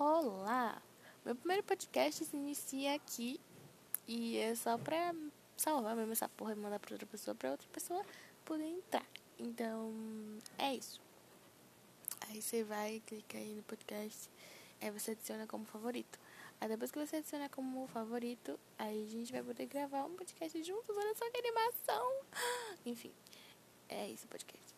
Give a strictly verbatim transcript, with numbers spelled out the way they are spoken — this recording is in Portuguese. Olá! Meu primeiro podcast se inicia aqui e é só pra salvar mesmo essa porra e mandar pra outra pessoa, pra outra pessoa poder entrar. Então, é isso. Aí você vai, clica aí no podcast, aí você adiciona como favorito. Aí depois que você adicionar como favorito, aí a gente vai poder gravar um podcast juntos. Olha só que animação! Enfim, é isso o podcast.